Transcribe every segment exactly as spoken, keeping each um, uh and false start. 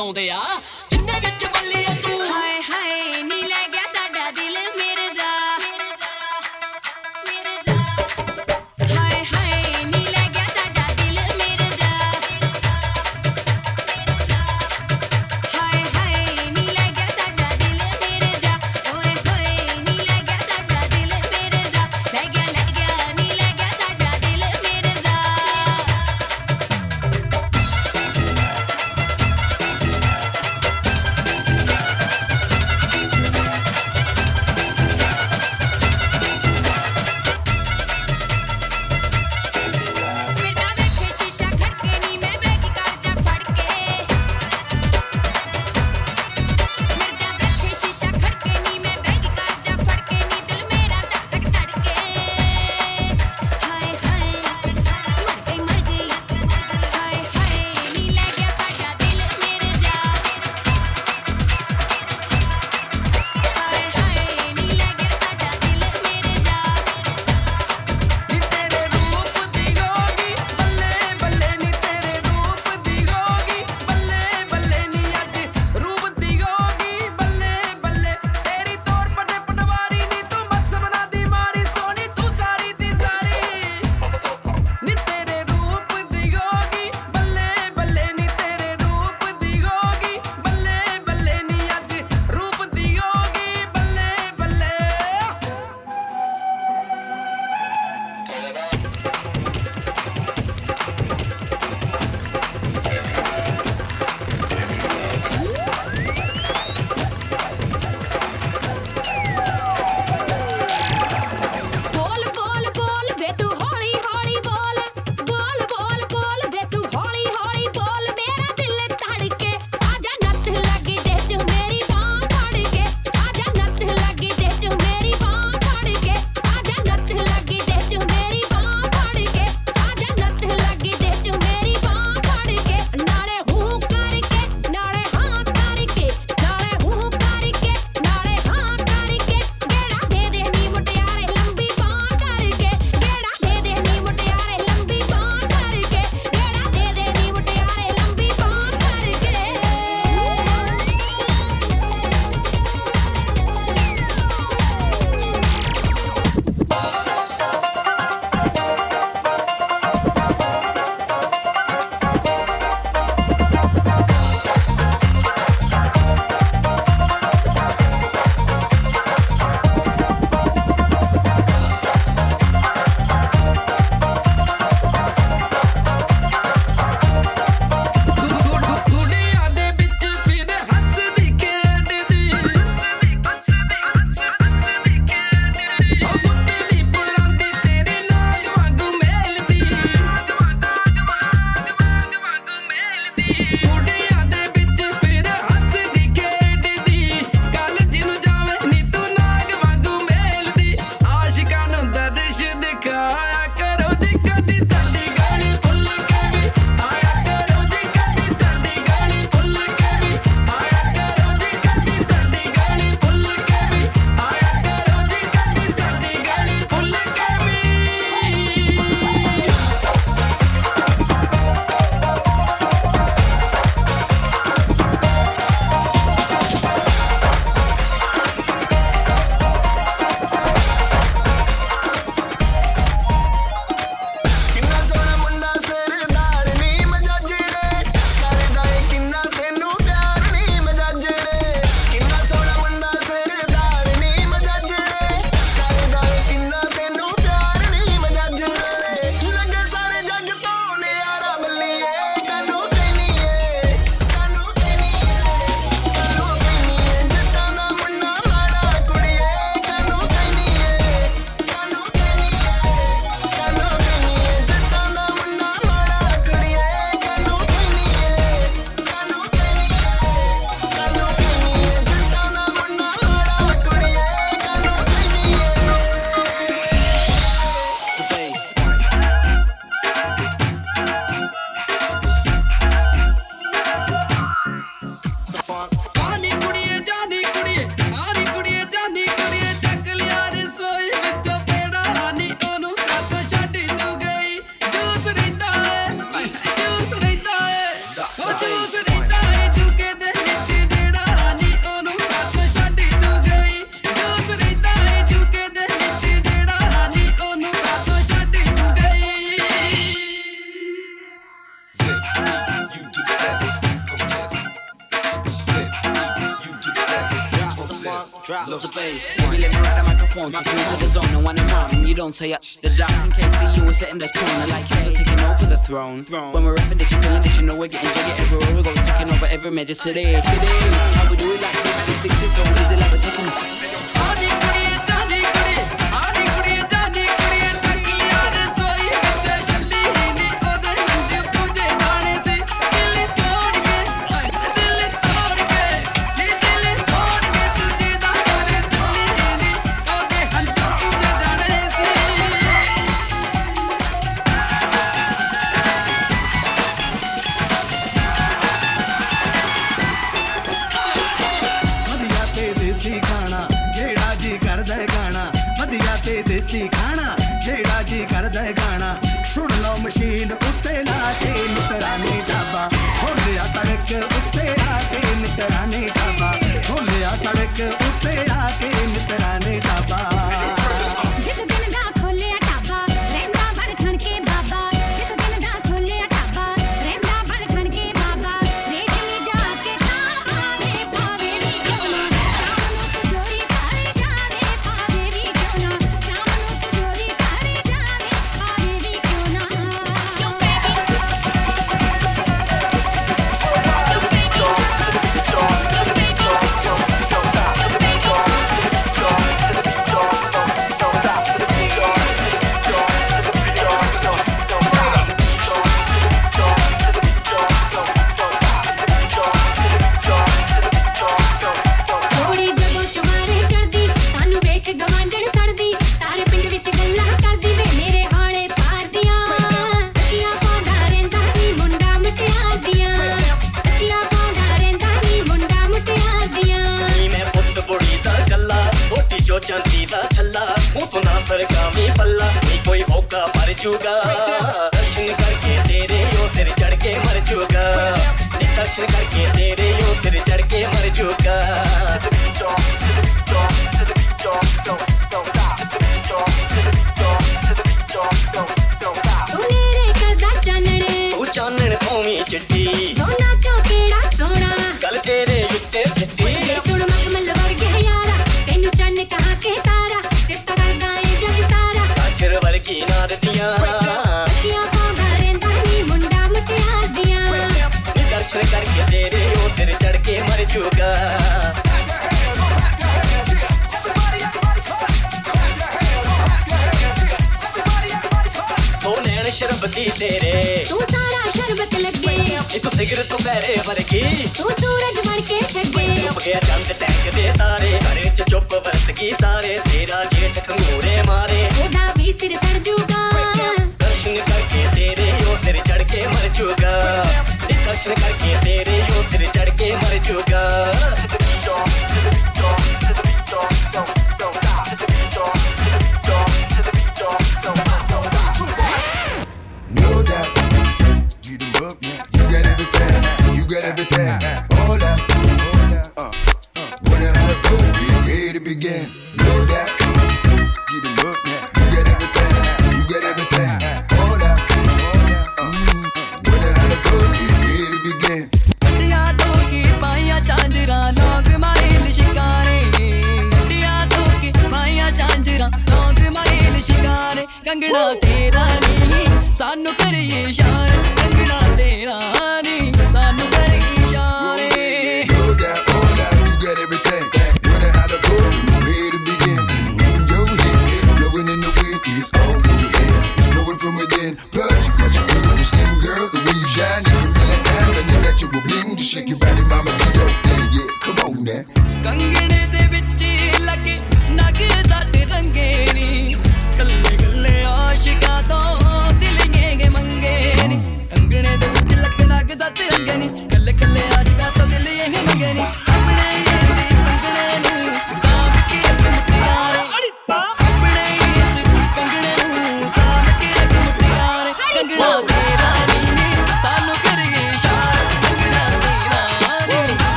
चाहते आ जिंदे विच बल्लिया तू हाय हाय नी ले गया साडा दिल मेरे दा मेरे दा हाय हाय नी ले गया साडा दिल मेरे दा हाय हाय नी ले गया साडा दिल मेरे दा ओए होए नी ले गया साडा दिल मेरे दा ले गया ले गया नी ले गया साडा दिल मेरे दा What do you say? Drop the bass. If you let me ride the microphone, to you to the zone, and when I'm on, and you don't say up the dock. In case you were setting the tone, like hey, taking over the throne. When we're rapping this, you're feeling this, you know we're getting bigger everywhere we go, taking over every measure today. Today, how we do it like this, we fix it so easy, like we're taking it. देसी खाना जेड़ा जी कर दे गाना सुन लो machine उत्ते लाटे मित्रानी ढाबा खोलिया सड़क उत्ते आके मित्रानी ढाबा खोलिया सड़क उत्ते आके मित्रानी ढाबा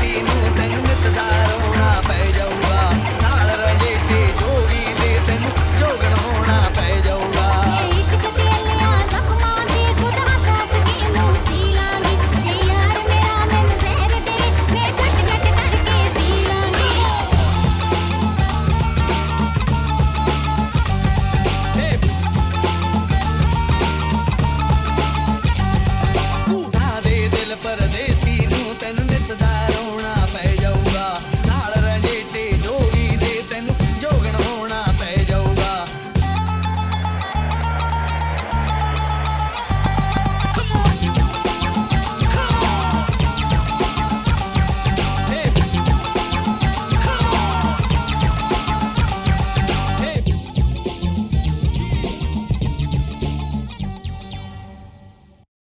सी नूतन